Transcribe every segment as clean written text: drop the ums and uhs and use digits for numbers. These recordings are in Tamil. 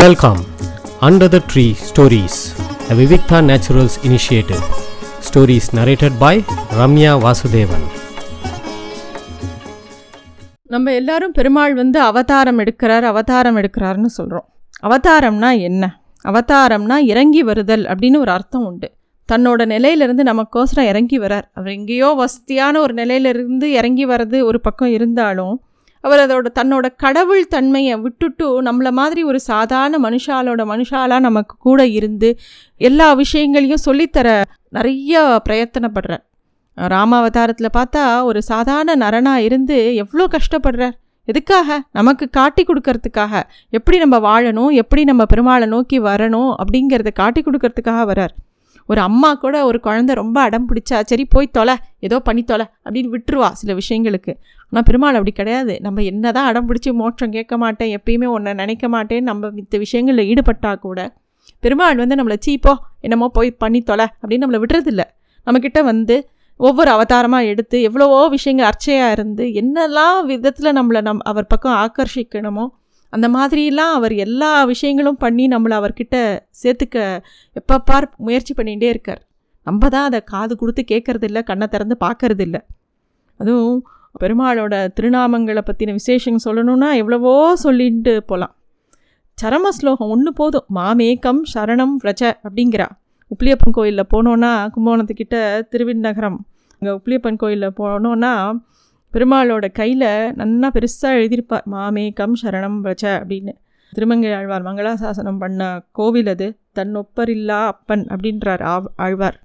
Welcome, Under the Tree Stories, a Viviktha Naturals initiative. Stories narrated by Ramya Vasudevan. நம்ம எல்லாரும் பெருமாள் வந்து அவதாரம் எடுக்கிறார்னு சொல்கிறோம். அவதாரம்னா என்ன? அவதாரம்னா இறங்கி வருதல் அப்படின்னு ஒரு அர்த்தம் உண்டு. தன்னோட நிலையிலிருந்து நமக்கோசரம் இறங்கி வரார். அவர் எங்கேயோ வசதியான ஒரு நிலையிலிருந்து இறங்கி வர்றது ஒரு பக்கம் இருந்தாலும், அவர் தன்னோட கடவுள் தன்மையை விட்டுட்டு நம்மளை மாதிரி ஒரு சாதாரண மனுஷாலாக நமக்கு கூட இருந்து எல்லா விஷயங்களையும் சொல்லித்தர நிறைய பிரயத்தனப்படுறார். ராமாவதாரத்தில் பார்த்தா ஒரு சாதாரண நரனாக இருந்து எவ்வளோ கஷ்டப்படுறார். எதுக்காக? நமக்கு காட்டி கொடுக்கறதுக்காக. எப்படி நம்ம வாழணும், எப்படி நம்ம பெருமாளை நோக்கி வரணும் அப்படிங்கிறத காட்டி கொடுக்கறதுக்காக வரார். ஒரு அம்மா கூட ஒரு குழந்தை ரொம்ப அடம் பிடிச்சா சரி போய் தொலை, ஏதோ பண்ணி தொலை அப்படின்னு விட்டுருவா சில விஷயங்களுக்கு. ஆனால் பெருமாள் அப்படி கிடையாது. நம்ம என்ன தான் அடம் பிடிச்சி மோட்சம் கேட்க மாட்டேன், எப்பயுமே ஒன்றை நினைக்க மாட்டேன்னு நம்ம மித்த விஷயங்களில் ஈடுபட்டால் கூட பெருமாள் வந்து நம்மளை சீப்போ என்னமோ போய் பண்ணி தொலை அப்படின்னு நம்மளை விடுறதில்லை. நம்மக்கிட்ட வந்து ஒவ்வொரு அவதாரமாக எடுத்து எவ்வளவோ விஷயங்கள் அர்ச்சையாக இருந்து என்னெல்லாம் விதத்தில் நம்மளை அவர் பக்கம் ஆக்கர்ஷிக்கணுமோ அந்த மாதிரிலாம் அவர் எல்லா விஷயங்களும் பண்ணி நம்மளை அவர்கிட்ட சேர்த்துக்க எப்பப்பார் முயற்சி பண்ணிகிட்டே இருக்கார். நம்ம தான் அதை காது கொடுத்து கேட்கறதில்ல, கண்ணை திறந்து பார்க்கறதில்ல. அதுவும் பெருமாளோட திருநாமங்களை பற்றின விசேஷங்கள் சொல்லணும்னா எவ்வளவோ சொல்லிட்டு போகலாம். சரம ஸ்லோகம் ஒன்று போதும், மாமேக்கம் சரணம் விரஜ அப்படிங்கிறா. உப்பிலியப்பன் கோயிலில் போனோன்னா, கும்பகோணத்துக்கிட்ட திருவிண்ணகரம் அங்கே உப்பிலியப்பன் கோயிலில் போனோன்னா பெருமாளோட கையில் நன்னா பெருசாக எழுதியிருப்பார், மாமேக்கம் சரணம் வச்ச அப்படின்னு. திருமங்கை ஆழ்வார் மங்களாசாசனம் பண்ண கோவில் அது. தன்னொப்பரில்லா அப்பன் அப்படின்றார் ஆழ்வார்.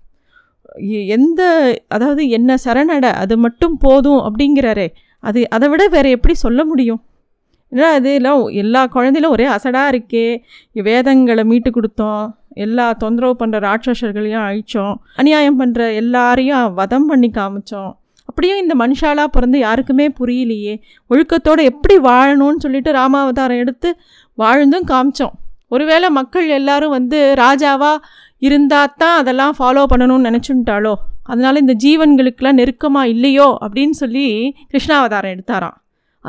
அதாவது என்ன சரணட, அது மட்டும் போதும் அப்படிங்கிறாரே, அது அதை விட வேறு எப்படி சொல்ல முடியும்? ஏன்னா அதெல்லாம் எல்லா குழந்தையிலும் ஒரே அசடாக இருக்கே. வேதங்களை மீட்டு கொடுத்தோம், எல்லா தொந்தரவு பண்ணுற ராட்சசர்களையும் அழித்தோம், அநியாயம் பண்ணுற எல்லாரையும் வதம் பண்ணி காமிச்சோம். அப்படியும் இந்த மனுஷாலாக பிறந்து யாருக்குமே புரியலையே, ஒழுக்கத்தோடு எப்படி வாழணும்னு சொல்லிட்டு ராமாவதாரம் எடுத்து வாழ்ந்தும் காமிச்சோம். ஒருவேளை மக்கள் எல்லோரும் வந்து ராஜாவாக இருந்தால் தான் அதெல்லாம் ஃபாலோ பண்ணணும்னு நினச்சுட்டாலோ, அதனால் இந்த ஜீவன்களுக்கெல்லாம் நெருக்கமாக இல்லையோ அப்படின்னு சொல்லி கிருஷ்ணாவதாரம் எடுத்தாராம்.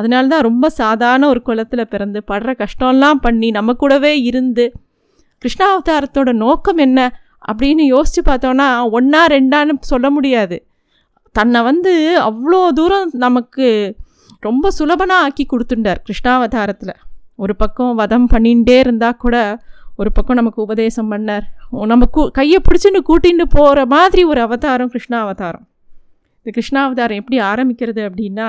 அதனால தான் ரொம்ப சாதாரண ஒரு குலத்தில் பிறந்து படுற கஷ்டம்லாம் பண்ணி நம்ம கூடவே இருந்து கிருஷ்ணாவதாரத்தோட நோக்கம் என்ன அப்படின்னு யோசித்து பார்த்தோன்னா ஒன்றா ரெண்டான்னு சொல்ல முடியாது. தன்னை வந்து அவ்வளோ தூரம் நமக்கு ரொம்ப சுலபனாக ஆக்கி கொடுத்துட்டார் கிருஷ்ணாவதாரத்தில். ஒரு பக்கம் வதம் பண்ணிகிட்டே இருந்தால் கூட ஒரு பக்கம் நமக்கு உபதேசம் பண்ணார். நம்ம கையை பிடிச்சின்னு கூட்டின்னு போகிற மாதிரி ஒரு அவதாரம் கிருஷ்ணாவதாரம். இந்த கிருஷ்ணாவதாரம் எப்படி ஆரம்பிக்கிறது அப்படின்னா,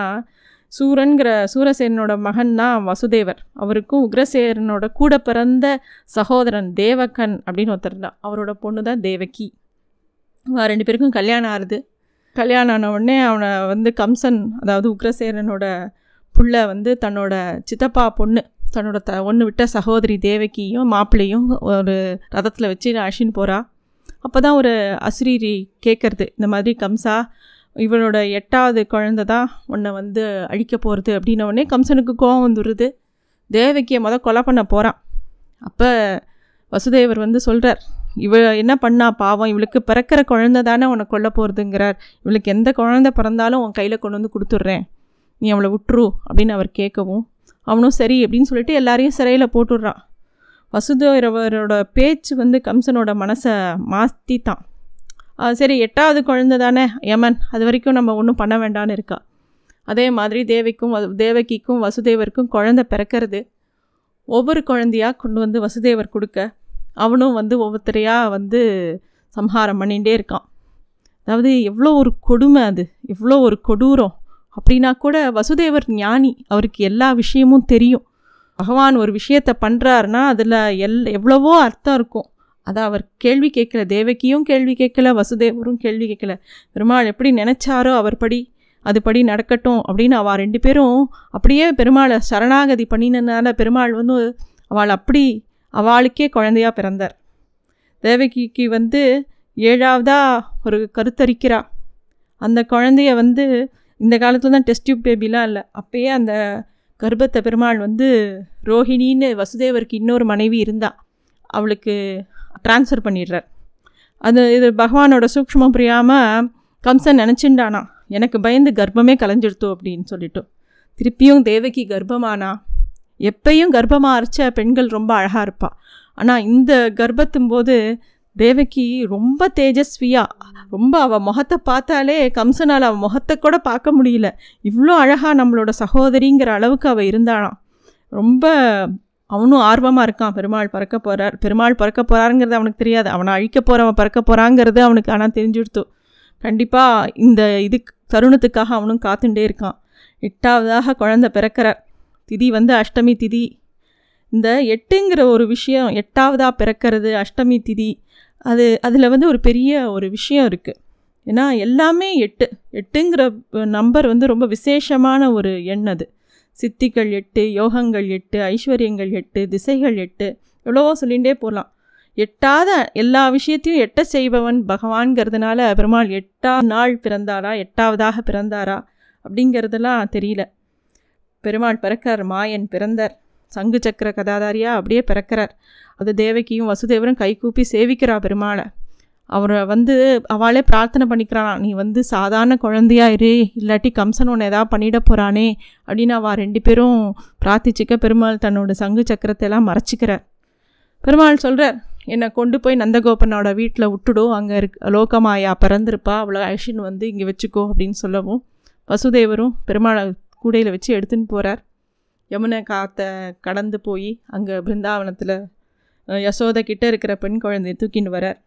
சூரசேனோட மகன் தான் வசுதேவர். அவருக்கும் உக்ரசேனோட கூட பிறந்த சகோதரன் தேவகன் அப்படின்னு ஒருத்தர் தான். அவரோட பொண்ணு தான் தேவகி. ரெண்டு பேருக்கும் கல்யாணம் ஆகுது. கல்யாணம் ஆன உடனே அவனை வந்து கம்சன், அதாவது உக்ரசேனோட புள்ள வந்து தன்னோட சித்தப்பா பொண்ணு, தன்னோட ஒன்று விட்ட சகோதரி தேவகியும் மாப்பிள்ளையும் ஒரு ரதத்தில் வச்சு அழிச்சின்னு போகிறா. அப்போ தான் ஒரு அசுரீரி கேட்குறது, இந்த மாதிரி கம்சா இவனோட 8வது குழந்தை தான் உன்னை வந்து அழிக்க போகிறது அப்படின்னோடனே கம்சனுக்கு கோபம் வந்துடுது. தேவகியை கொலை பண்ண போகிறான். அப்போ வசுதேவர் வந்து சொல்கிறார், இவ என்ன பண்ணா பாவம், இவளுக்கு பிறக்கிற குழந்தை தானே உன்னை கொல்ல போகிறதுங்கிறார். இவளுக்கு எந்த குழந்தை பிறந்தாலும் உன் கையில் கொண்டு வந்து கொடுத்துட்றேன், நீ அவளை விட்டுரு அப்படின்னு அவர் கேட்கவும் அவனும் சரி அப்படின்னு சொல்லிட்டு எல்லாரையும் சிறையில் போட்டுடுறான். வசுதேவரோட பேச்சு வந்து கம்சனோட மனசை மாற்றி தான். சரி 8வது குழந்தை தானே யமன், அது வரைக்கும் நம்ம ஒன்றும் பண்ண வேண்டான்னு இருக்கா. அதே மாதிரி தேவகிக்கும் வசுதேவருக்கும் குழந்தை பிறக்கிறது. ஒவ்வொரு குழந்தையாக கொண்டு வந்து வசுதேவர் கொடுக்க அவனும் வந்து ஒவ்வொருத்தரையாக வந்து சம்ஹாரம் பண்ணிகிட்டே இருக்கான். அதாவது எவ்வளோ ஒரு கொடுமை அது, எவ்வளோ ஒரு கொடூரம் அப்படின்னா கூட வசுதேவர் ஞானி, அவருக்கு எல்லா விஷயமும் தெரியும். பகவான் ஒரு விஷயத்தை பண்ணுறாருனா அதில் எவ்வளவோ அர்த்தம் இருக்கும். அதை அவர் கேள்வி கேட்கல, தேவகியும் கேள்வி கேட்கல, வசுதேவரும் கேள்வி கேட்கல. பெருமாள் எப்படி நினச்சாரோ அவர்படி அதுபடி நடக்கட்டும் அப்படின்னு அவள் ரெண்டு பேரும் அப்படியே பெருமாளை சரணாகதி பண்ணினதுனால பெருமாள் வந்து அவள் அப்படி அவளுக்கே குழந்தையாக பிறந்தார். தேவகிக்கு வந்து 7வதாக ஒரு கருத்தரிக்கிறா. அந்த குழந்தைய வந்து இந்த காலத்தில் தான் டெஸ்ட் டியூப் பேபிலாம் இல்லை, அப்போயே அந்த கர்ப்பத்தை பெருமாள் வந்து ரோஹிணின்னு வசுதேவருக்கு இன்னொரு மனைவி இருந்தாள், அவளுக்கு ட்ரான்ஸ்ஃபர் பண்ணிடுறார். இது பகவானோட சூக்ஷ்மம் புரியாமல் கம்சன் நினச்சிண்டானா, எனக்கு பயந்து கர்ப்பமே கலைஞ்சிடுத்தோம் அப்படின்னு சொல்லிட்டோம். திருப்பியும் தேவகி கர்ப்பமானா. எப்பையும் கர்ப்பமாக அரைச்ச பெண்கள் ரொம்ப அழகாக இருப்பாள். ஆனால் இந்த கர்ப்பத்தும் போது தேவகி ரொம்ப தேஜஸ்வியாக, ரொம்ப அவள் முகத்தை பார்த்தாலே கம்சனால் அவள் முகத்தை கூட பார்க்க முடியல, இவ்வளோ அழகாக நம்மளோட சகோதரிங்கிற அளவுக்கு அவள் இருந்தாளாம். ரொம்ப அவனும் ஆர்வமாக இருக்கான், பெருமாள் பறக்க போகிறார், பெருமாள் பறக்க போகிறாருங்கிறது அவனுக்கு தெரியாது, அவனை அழிக்க போகிறவன் பறக்க போகிறாங்கிறது அவனுக்கு ஆனால் தெரிஞ்சுடுத்து. கண்டிப்பாக இந்த தருணத்துக்காக அவனும் காத்துட்டே இருக்கான். 8ஆவதாக குழந்தை பிறக்கிறார். திதி அஷ்டமி திதி. இந்த 8ங்கிற ஒரு விஷயம், 8ஆவதாக பிறக்கிறது அஷ்டமி திதி, அதில் ஒரு பெரிய ஒரு விஷயம் இருக்குது. ஏன்னா எல்லாமே 8ங்கிற நம்பர் ரொம்ப விசேஷமான ஒரு எண். அது சித்திகள் 8, யோகங்கள் 8, ஐஸ்வர்யங்கள் 8, திசைகள் 8, எவ்வளவோ சொல்லிகிட்டே போகலாம். எட்டாத எல்லா விஷயத்தையும் எட்ட செய்பவன் பகவான்கிறதுனால பெருமாள் 8ஆம் நாள் பிறந்தாரா, 8ஆவதாக பிறந்தாரா அப்படிங்கிறதெல்லாம் தெரியல. பெருமாள் பிறக்கிறார், மாயன் பிறந்தார், சங்கு சக்கர கதாதாரியாக அப்படியே பிறக்கிறார். அது தேவகியும் வசுதேவரும் கைகூப்பி சேவிக்கிறா பெருமாளை. அவரை அவளே பிரார்த்தனை பண்ணிக்கிறானா, நீ சாதாரண குழந்தையா இரு, இல்லாட்டி கம்சன் உன்னை எதாவது பண்ணிட போகிறானே அப்படின்னு அவள் 2 பேரும் பிரார்த்திச்சிக்க பெருமாள் தன்னோட சங்கு சக்கரத்தை எல்லாம் மறைச்சிக்கிறார். பெருமாள் சொல்கிறார், என்னை கொண்டு போய் நந்தகோபனோட வீட்டில் விட்டுடும், அங்கே லோகமாயா பறந்துருப்பா, அவ்வளோ ஐஷின்னு இங்கே வச்சுக்கோ அப்படின்னு சொல்லவும் வசுதேவரும் பெருமாளை கூடையில் வச்சு எடுத்துன்னு போகிறார். யமுனை காற்றை கடந்து போய் அங்கே பிருந்தாவனத்தில் யசோதை கிட்டே இருக்கிற பெண் குழந்தையை தூக்கின்னு வரார்.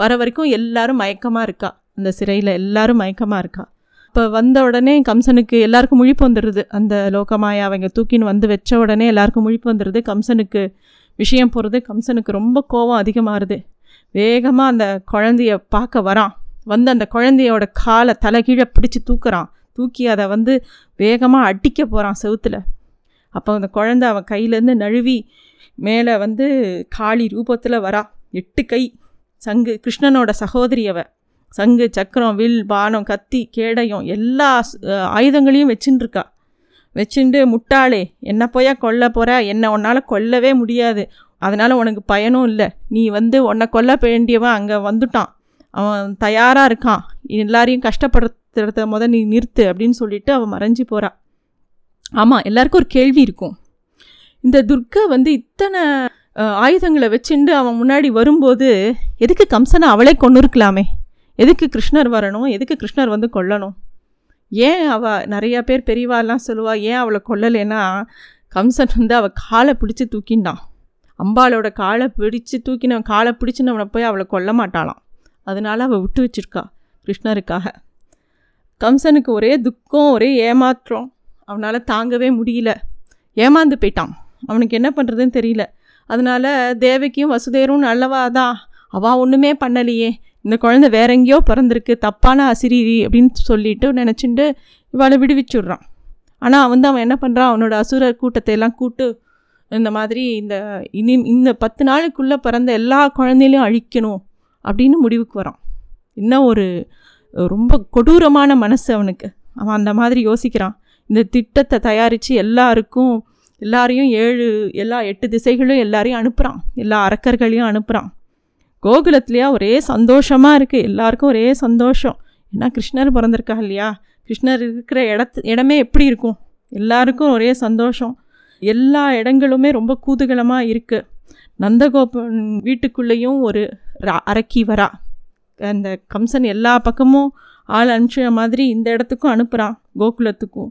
வர வரைக்கும் எல்லோரும் மயக்கமாக இருக்கா, அந்த சிறையில் எல்லாரும் மயக்கமாக இருக்கா. இப்போ வந்த உடனே கம்சனுக்கு எல்லாருக்கும் முழிப்பு வந்துடுது. அந்த லோகமாயா அவங்க தூக்கின்னு வச்ச உடனே எல்லாருக்கும் முழிப்பு வந்துடுது. கம்சனுக்கு விஷயம் போகிறது, கம்சனுக்கு ரொம்ப கோபம் அதிகமாகுது. வேகமாக அந்த குழந்தைய பார்க்க வரான். அந்த குழந்தையோட காலை தலைகீழே பிடிச்சி தூக்குறான். தூக்கி அதை வேகமாக அடிக்க போகிறான் செவுத்தில். அப்போ அந்த குழந்தை அவன் கையிலேருந்து நழுவி மேலே காளி ரூபத்தில் வரா. 8 கை சங்கு, கிருஷ்ணனோட சகோதரி அவ. சங்கு சக்கரம் வில் பானம் கத்தி கேடயம் எல்லா ஆயுதங்களையும் வச்சுட்டுருக்கா. வச்சுட்டு, முட்டாளே, என்ன போயா கொல்ல போகிற, என்னை உன்னால் கொல்லவே முடியாது, அதனால் உனக்கு பயனும் இல்லை, நீ உன்னை கொல்ல வேண்டியவன் அங்கே வந்துட்டான், அவன் தயாராக இருக்கான், எல்லாரையும் கஷ்டப்படுத்துறத நீ நிறுத்து அப்படின்னு சொல்லிட்டு அவன் மறைஞ்சி போகிறான். ஆமாம், எல்லாருக்கும் ஒரு கேள்வி இருக்கும். இந்த துர்கா இத்தனை ஆயுதங்களை வச்சுட்டு அவன் முன்னாடி வரும்போது எதுக்கு கம்சனை அவளே கொண்டு இருக்கலாமே, எதுக்கு கிருஷ்ணர் வரணும், எதுக்கு கிருஷ்ணர் கொல்லணும், ஏன் அவள் நிறையா பேர் பெரியவாலாம் சொல்லுவாள், ஏன் அவளை கொல்லலைன்னா கம்சன் அவள் காலை பிடிச்சி தூக்கிண்டான். அம்பாளோட காலை பிடிச்சி தூக்கினவன் காலை பிடிச்சினவனை போய் அவளை கொல்ல மாட்டாளாம், அதனால் அவள் விட்டு வச்சிருக்கா கிருஷ்ணருக்காக. கம்சனுக்கு ஒரே துக்கம், ஒரே ஏமாற்றம், அவனால் தாங்கவே முடியல, ஏமாந்து போயிட்டான். அவனுக்கு என்ன பண்ணுறதுன்னு தெரியல. அதனால் தேவகியும் வசுதேவரும் நல்லவாதான், அவள் ஒன்றுமே பண்ணலையே, இந்த குழந்தை வேற எங்கேயோ பிறந்திருக்கு, தப்பான அசிரீரி அப்படின்னு சொல்லிட்டு நினச்சிட்டு இவளை விடுவிச்சுட்றான். ஆனால் அவன் என்ன பண்ணுறான், அவனோட அசுரர் கூட்டத்தையெல்லாம் கூட்டு இந்த மாதிரி இந்த 10 நாளுக்குள்ளே பிறந்த எல்லா குழந்தையிலையும் அழிக்கணும் அப்படின்னு முடிவுக்கு வரான். இன்னும் ஒரு ரொம்ப கொடூரமான மனசு அவனுக்கு. அவன் அந்த மாதிரி யோசிக்கிறான். இந்த திட்டத்தை தயாரித்து எல்லாரையும் 8 திசைகளும் எல்லாரையும் அனுப்புகிறான், எல்லா அரக்கர்களையும் அனுப்புகிறான். கோகுலத்துலையா ஒரே சந்தோஷமாக இருக்குது, எல்லாருக்கும் ஒரே சந்தோஷம். ஏன்னா கிருஷ்ணர் பிறந்திருக்கா இல்லையா, கிருஷ்ணர் இருக்கிற இடமே எப்படி இருக்கும், எல்லாருக்கும் ஒரே சந்தோஷம். எல்லா இடங்களுமே ரொம்ப கூதுகலமாக இருக்குது. நந்தகோபன் வீட்டுக்குள்ளேயும் ஒரு அரக்கி வரா. அந்த கம்சன் எல்லா பக்கமும் ஆள் அனுப்பிச்ச மாதிரி இந்த இடத்துக்கும் அனுப்புகிறான், கோகுலத்துக்கும்.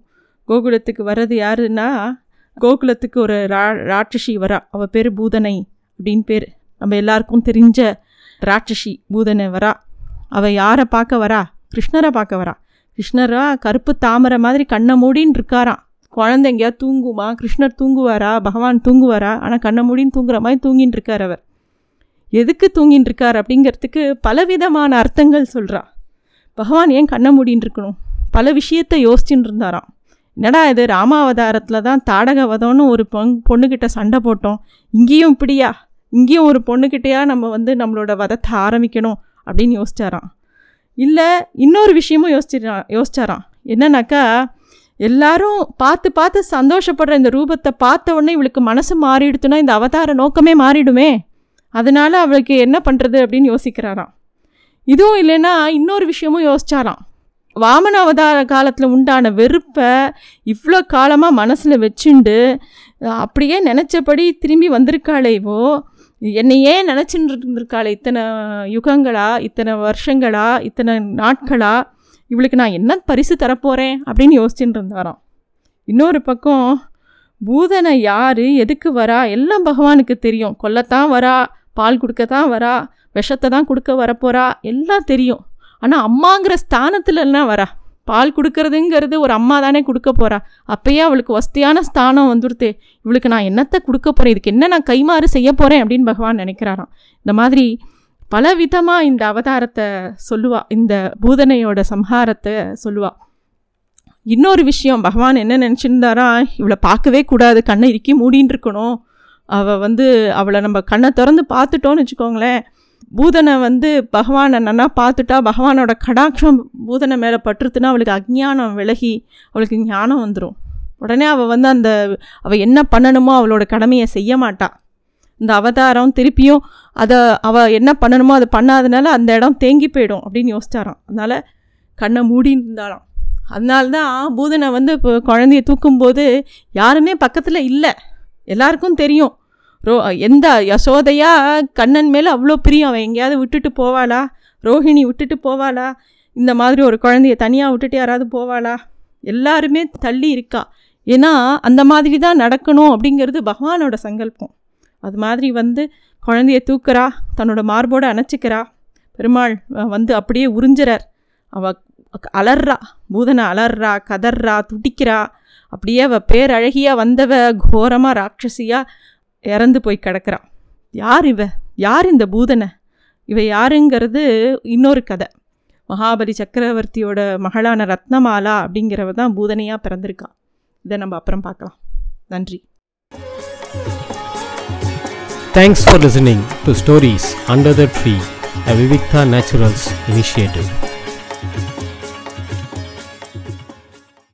கோகுலத்துக்கு வர்றது யாருன்னா, கோகுலத்துக்கு ஒரு ராட்சசி வரா. அவள் பேர் பூதனை அப்படின்னு பேர், நம்ம எல்லாருக்கும் தெரிஞ்ச ராட்சசி பூதனை வரா. அவள் யாரை பார்க்க வரா, கிருஷ்ணரை பார்க்க வரா. கிருஷ்ணரா கருப்பு தாமரை மாதிரி கண்ணை மூடின்னு இருக்காராம். குழந்தைங்க தூங்குமா, கிருஷ்ணர் தூங்குவாரா, பகவான் தூங்குவாரா? ஆனால் கண்ணை மூடின்னு தூங்குற மாதிரி தூங்கின்னு இருக்கார் அவர். எதுக்கு தூங்கின்னு இருக்கார் அப்படிங்கிறதுக்கு பலவிதமான அர்த்தங்கள் சொல்கிறா. பகவான் ஏன் கண்ணை மூடின்னு இருக்கணும், பல விஷயத்தை யோசிச்சுட்டு இருந்தாராம். என்னடா இது, ராமாவதாரத்தில் தான் தாடகவதம்னு ஒரு பொண்ணுக்கிட்ட சண்டை போட்டோம், இங்கேயும் இப்படியா, இங்கேயும் ஒரு பொண்ணுக்கிட்டையா நம்ம நம்மளோட வதத்தை ஆரம்பிக்கணும் அப்படின்னு யோசிச்சாராம். இல்லை, இன்னொரு விஷயமும் யோசிச்சாராம். என்னன்னாக்கா, எல்லாரும் பார்த்து சந்தோஷப்படுற இந்த ரூபத்தை பார்த்த உடனே இவளுக்கு மனசு மாறிடுத்துனா இந்த அவதார நோக்கமே மாறிடுமே, அதனால் அவளுக்கு என்ன பண்ணுறது அப்படின்னு யோசிக்கிறாராம். இதுவும் இல்லைன்னா இன்னொரு விஷயமும் யோசிச்சாராம். வாமன அவதார காலத்தில் உண்டான வெறுப்பை இவ்வளோ காலமாக மனசில் வச்சுண்டு அப்படியே நினச்சபடி திரும்பி வந்திருக்காளேவோ, என்னை ஏன் நினச்சிட்டு இருந்திருக்காளே இத்தனை யுகங்களா, இத்தனை வருஷங்களா, இத்தனை நாட்களா, இவளுக்கு நான் என்ன பரிசு தரப்போகிறேன் அப்படின்னு யோசிச்சுட்டு இருந்தாராம். இன்னொரு பக்கம் பூதனை யார் எதுக்கு வரா எல்லாம் பகவானுக்கு தெரியும். கொல்லத்தான் வரா, பால் கொடுக்கத்தான் வரா, விஷத்தை தான் கொடுக்க வரப்போகிறா, எல்லாம் தெரியும். ஆனால் அம்மாங்கிற ஸ்தானத்துலலாம் வரா, பால் கொடுக்கறதுங்கிறது ஒரு அம்மா தானே கொடுக்க போகிறா, அப்போயே அவளுக்கு வசதியான ஸ்தானம் வந்துடுதே, இவளுக்கு நான் என்னத்தை கொடுக்க போகிறேன், இதுக்கு என்ன நான் கைமாறு செய்ய போகிறேன் அப்படின்னு பகவான் நினைக்கிறாராம். இந்த மாதிரி பல விதமாக இந்த அவதாரத்தை சொல்லுவாள், இந்த பூதனையோட சம்ஹாரத்தை சொல்லுவாள். இன்னொரு விஷயம், பகவான் என்ன நினச்சிருந்தாரா, இவளை பார்க்கவே கூடாது, கண்ணை இறுக்கி மூடின்னு இருக்கணும், அவள் அவளை நம்ம கண்ணை திறந்து பார்த்துட்டோன்னு வச்சுக்கோங்களேன், பூதனை பகவானை நன்னா பார்த்துட்டா பகவானோட கடாட்சம் பூதனை மேலே பட்டுருத்துன்னா அவளுக்கு அஞ்ஞானம் விலகி அவளுக்கு ஞானம் வந்துடும். உடனே அவள் அவள் என்ன பண்ணணுமோ அவளோட கடமையை செய்ய மாட்டாள். இந்த அவதாரம் திருப்பியும் அதை அவள் என்ன பண்ணணுமோ அதை பண்ணாதனால அந்த இடம் தேங்கி போயிடும் அப்படின்னு யோசிச்சாராம். அதனால் கண்ணை மூடின்னு இருந்தாலாம். அதனால்தான் பூதனை இப்போ குழந்தைய தூக்கும்போது யாருமே பக்கத்தில் இல்லை, எல்லாருக்கும் தெரியும். எந்த யசோதையா கண்ணன் மேலே அவ்வளோ பிரியம், அவன் எங்கேயாவது விட்டுட்டு போவாளா, ரோஹிணி விட்டுட்டு போவாளா, இந்த மாதிரி ஒரு குழந்தைய தனியாக விட்டுட்டு யாராவது போவாளா, எல்லாருமே தள்ளி இருக்கா. ஏன்னா அந்த மாதிரி தான் நடக்கணும் அப்படிங்கிறது பகவானோட சங்கல்பம். அது மாதிரி குழந்தைய தூக்குறா, தன்னோட மார்போடு அணைச்சிக்கிறா, பெருமாள் அப்படியே உறிஞ்சிறார். அவள் அலர்றா, பூதனை அலர்றா, கதர்றா, துடிக்கிறா. அப்படியே அவள் பேரழகியாக கோரமாக ராட்சசியாக இறந்து போய் கிடக்கிறான். யார் இவ, யார் இந்த பூதனை, இவ யாருங்கிறது இன்னொரு கதை. மகாபலி சக்கரவர்த்தியோட மகளான ரத்னமாலா அப்படிங்கிறவ தான் பூதனையாக பிறந்திருக்கா. இதை நம்ம அப்புறம் பார்க்கலாம். நன்றி. Thanks for listening to stories under the tree, Vivikta naturals initiative.